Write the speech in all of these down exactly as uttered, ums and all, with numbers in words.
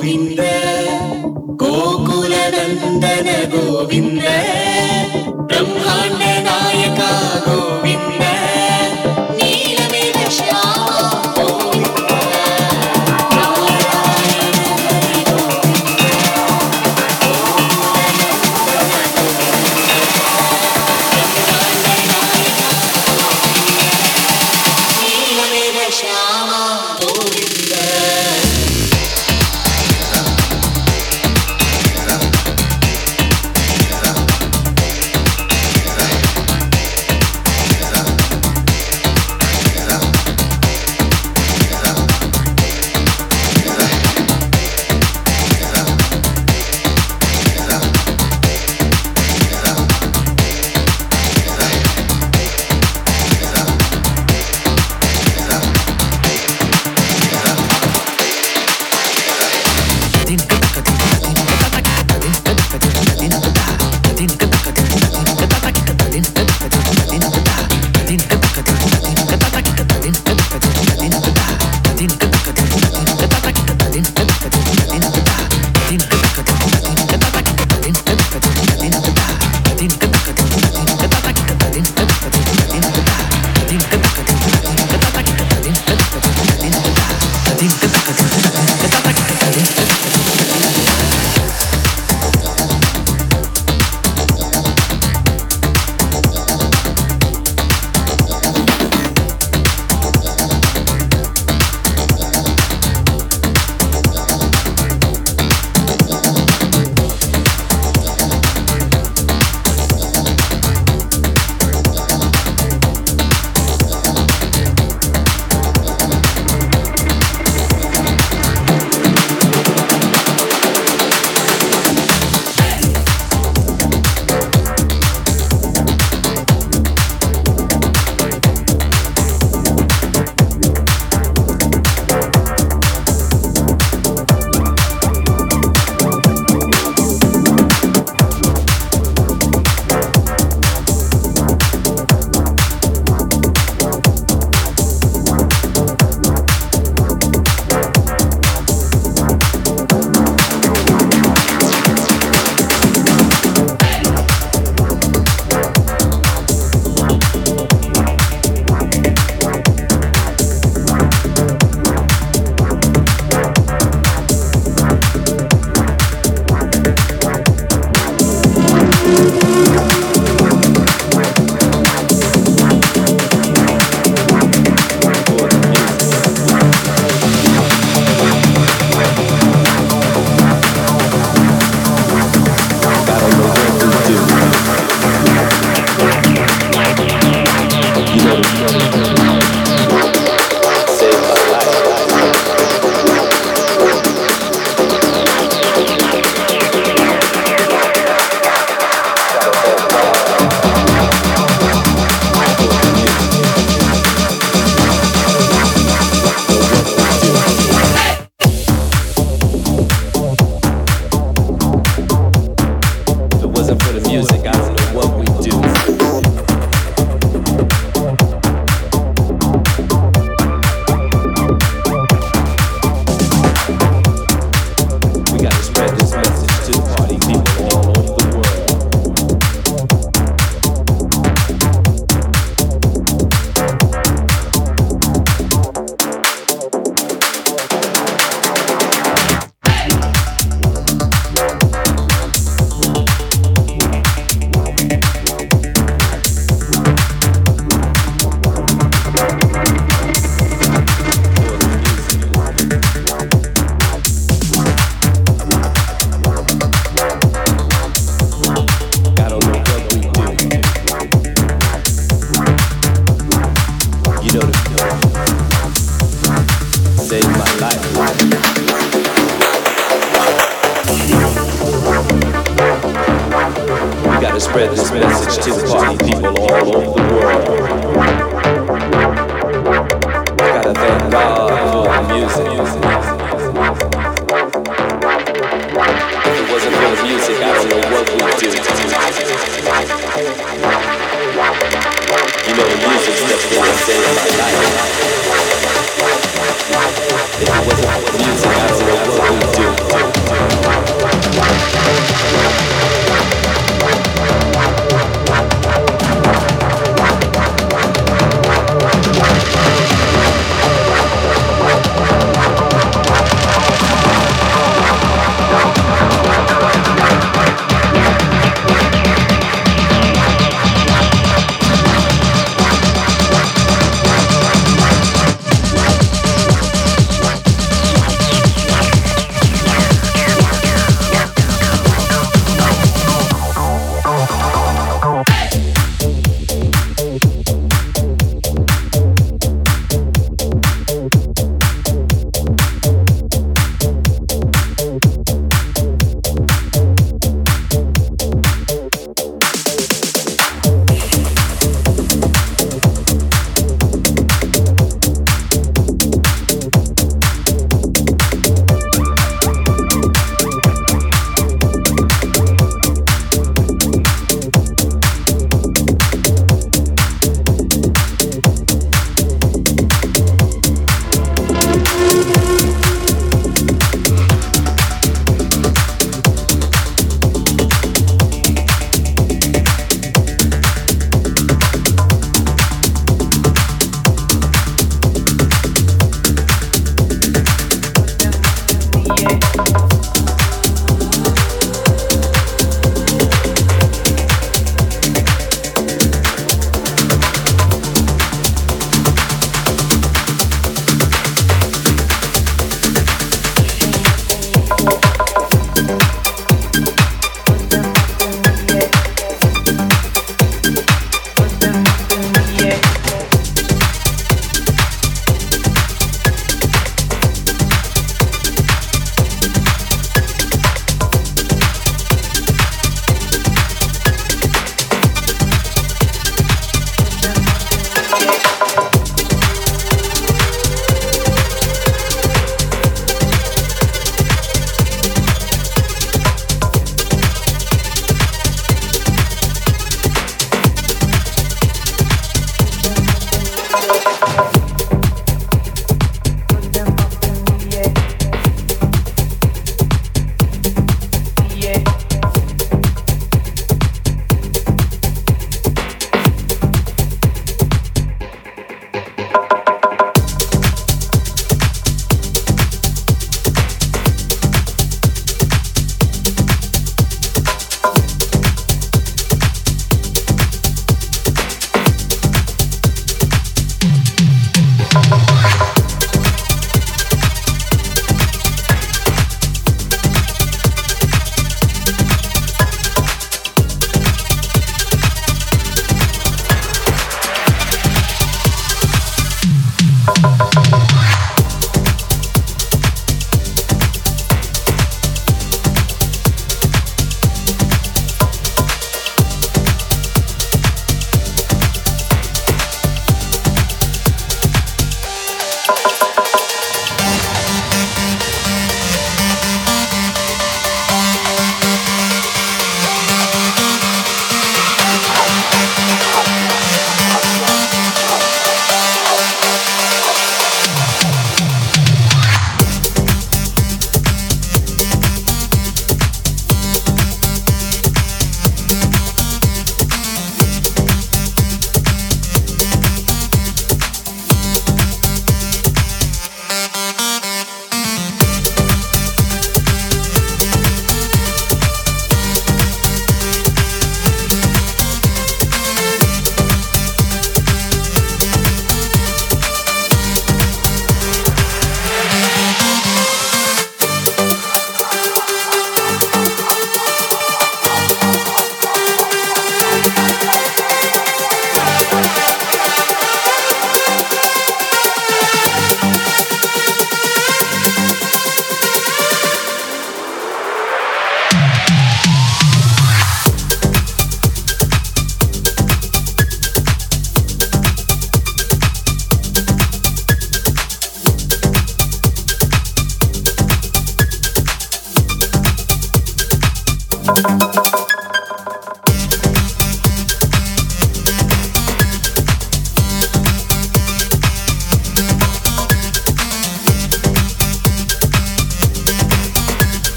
ಗೋವಿಂದ ಗೋಕುಲ ನಂದನ ಗೋವಿಂದ ಬ್ರಹ್ಮಾಂಡ ನಾಯಕ Govinda ನೀಲವೇದ Shyama Govinda If it wasn't for music, I don't know what we'd do.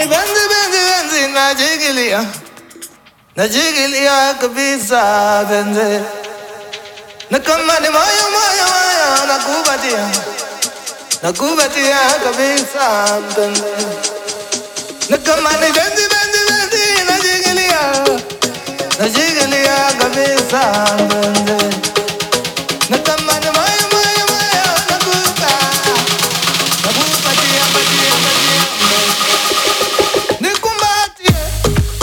yani benzi benzi benzi na jigilia na jigilia kabisa benzi na kama ni moyo moyo moyo na kubatia na kubatia kabisa benzi na kama ni benzi benzi benzi na jigilia na jigilia kabisa benzi na kama ni moyo moyo moyo na kubatia na kubatia batia batia I'm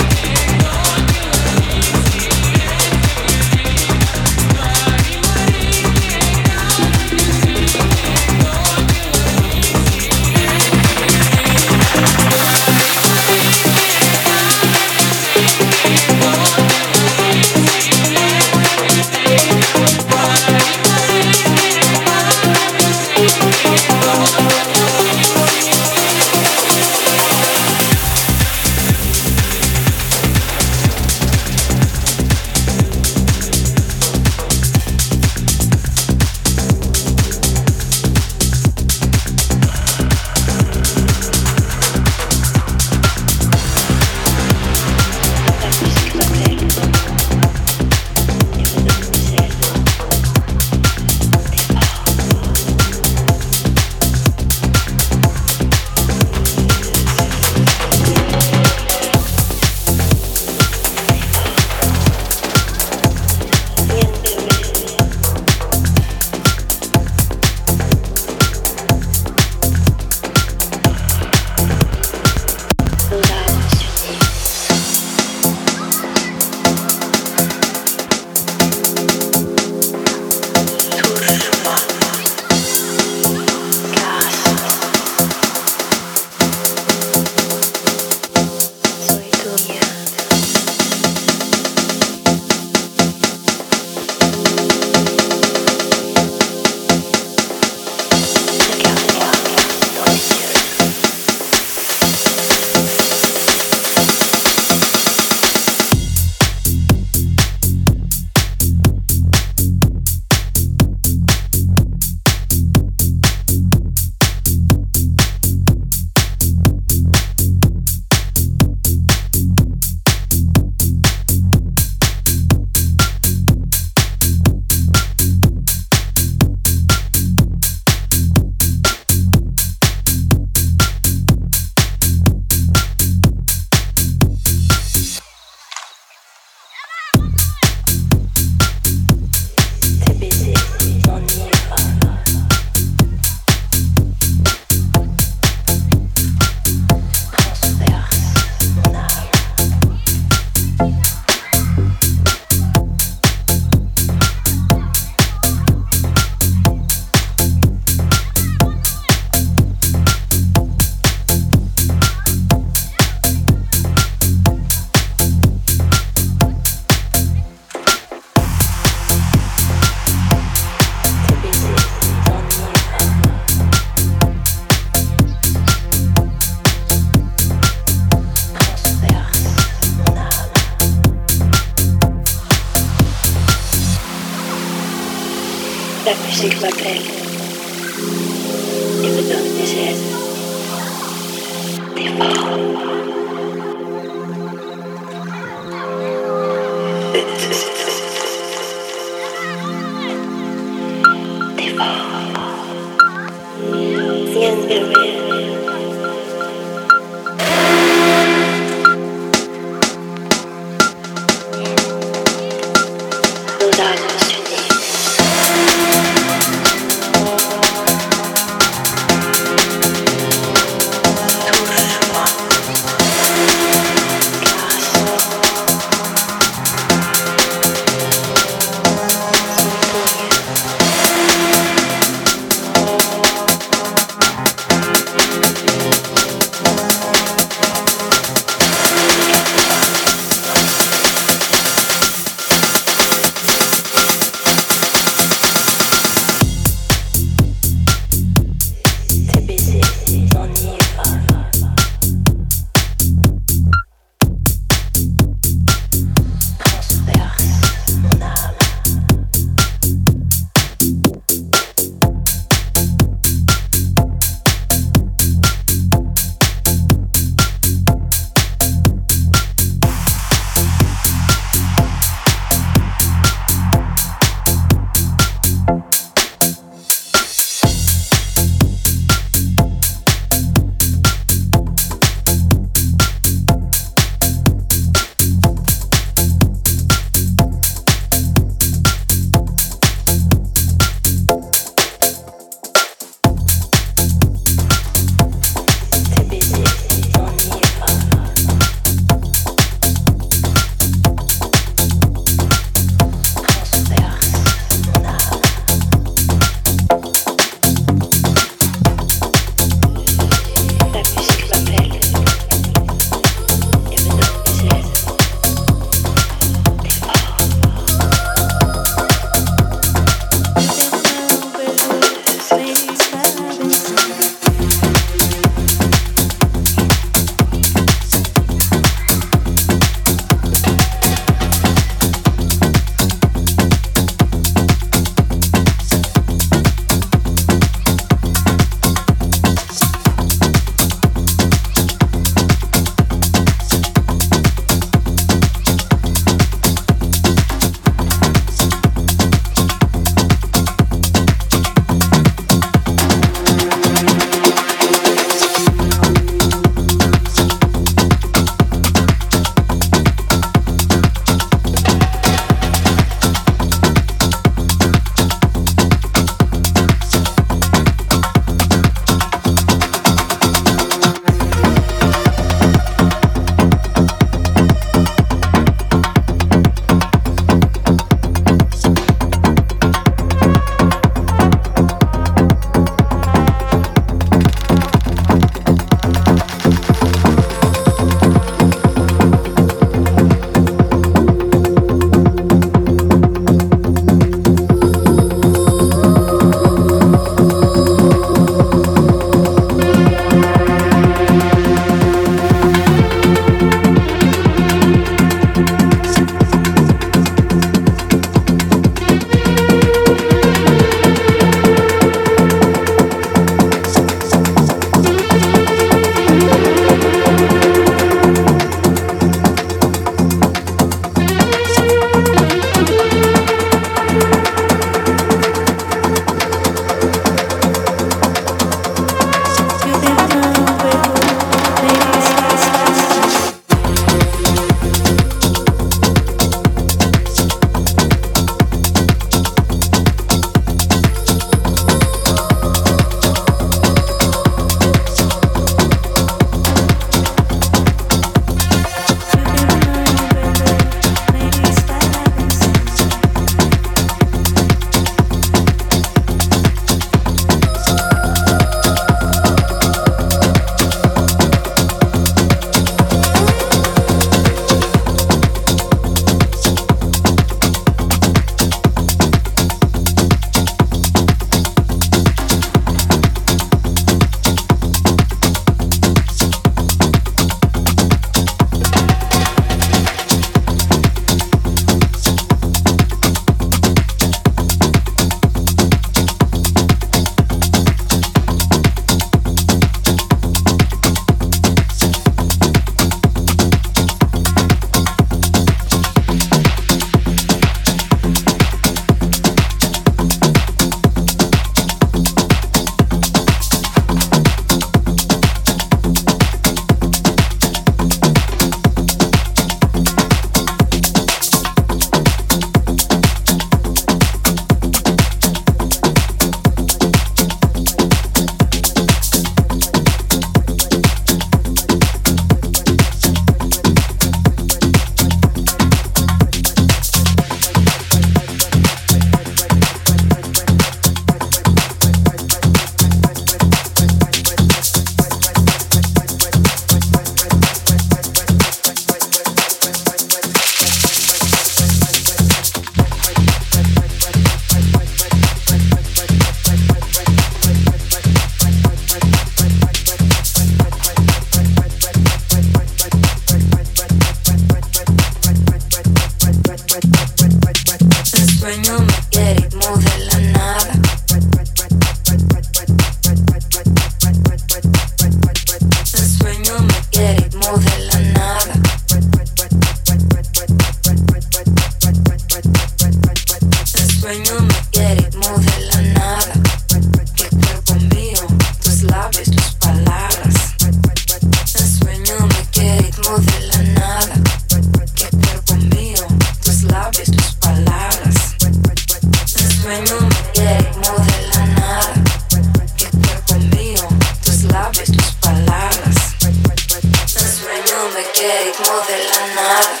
ritmo de la nada,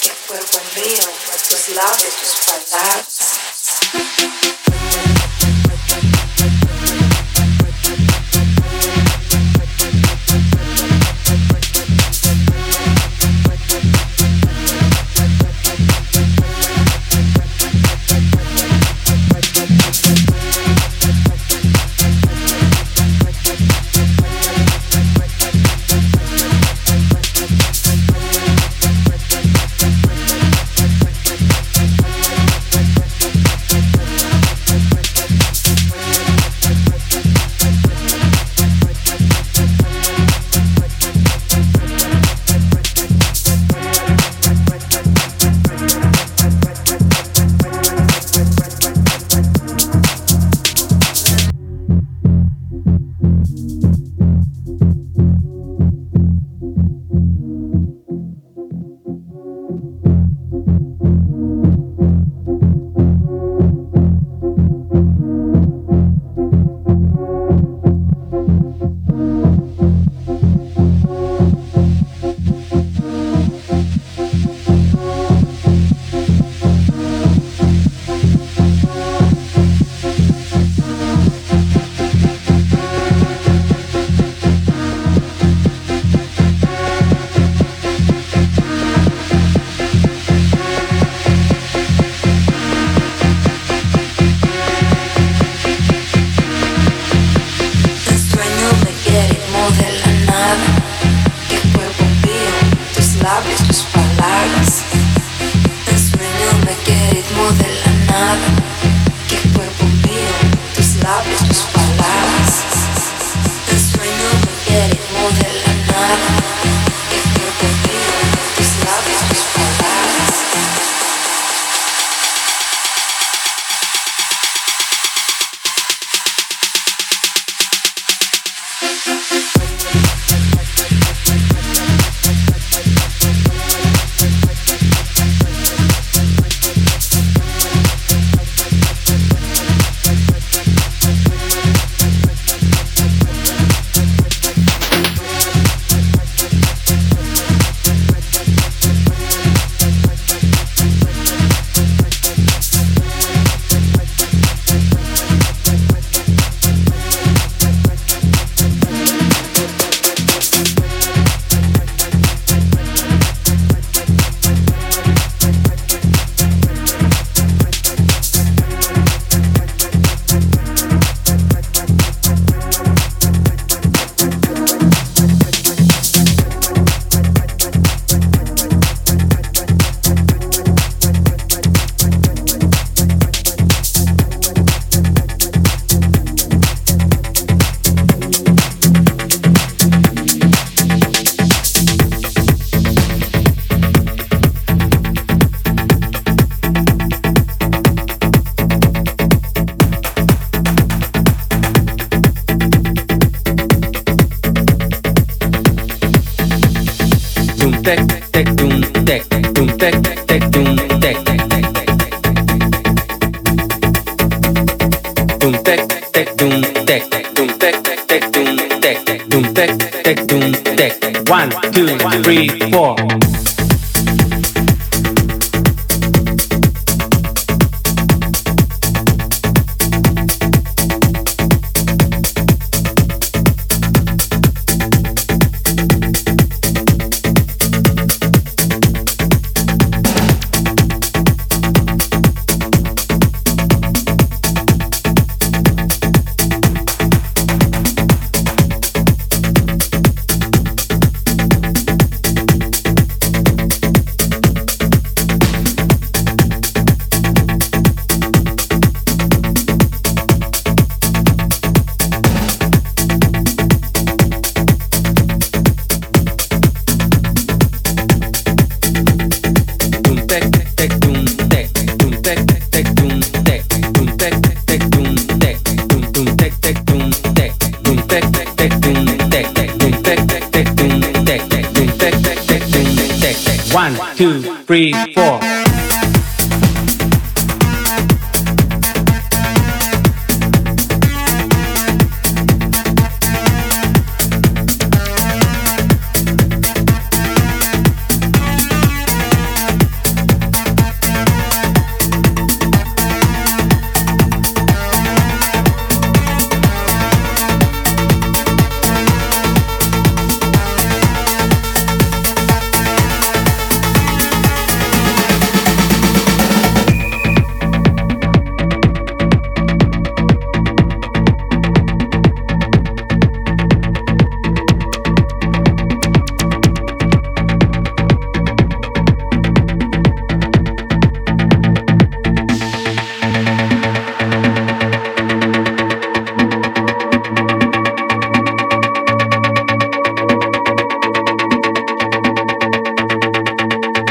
que fue buen vino, fue tus labios, tus palabras.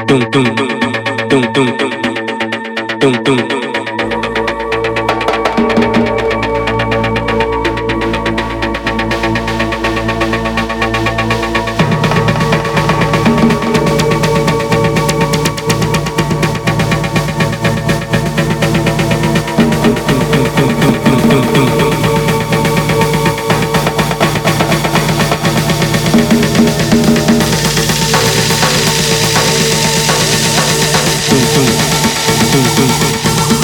dum dum dum dum dum dum dum. Boom, boom, boom, boom.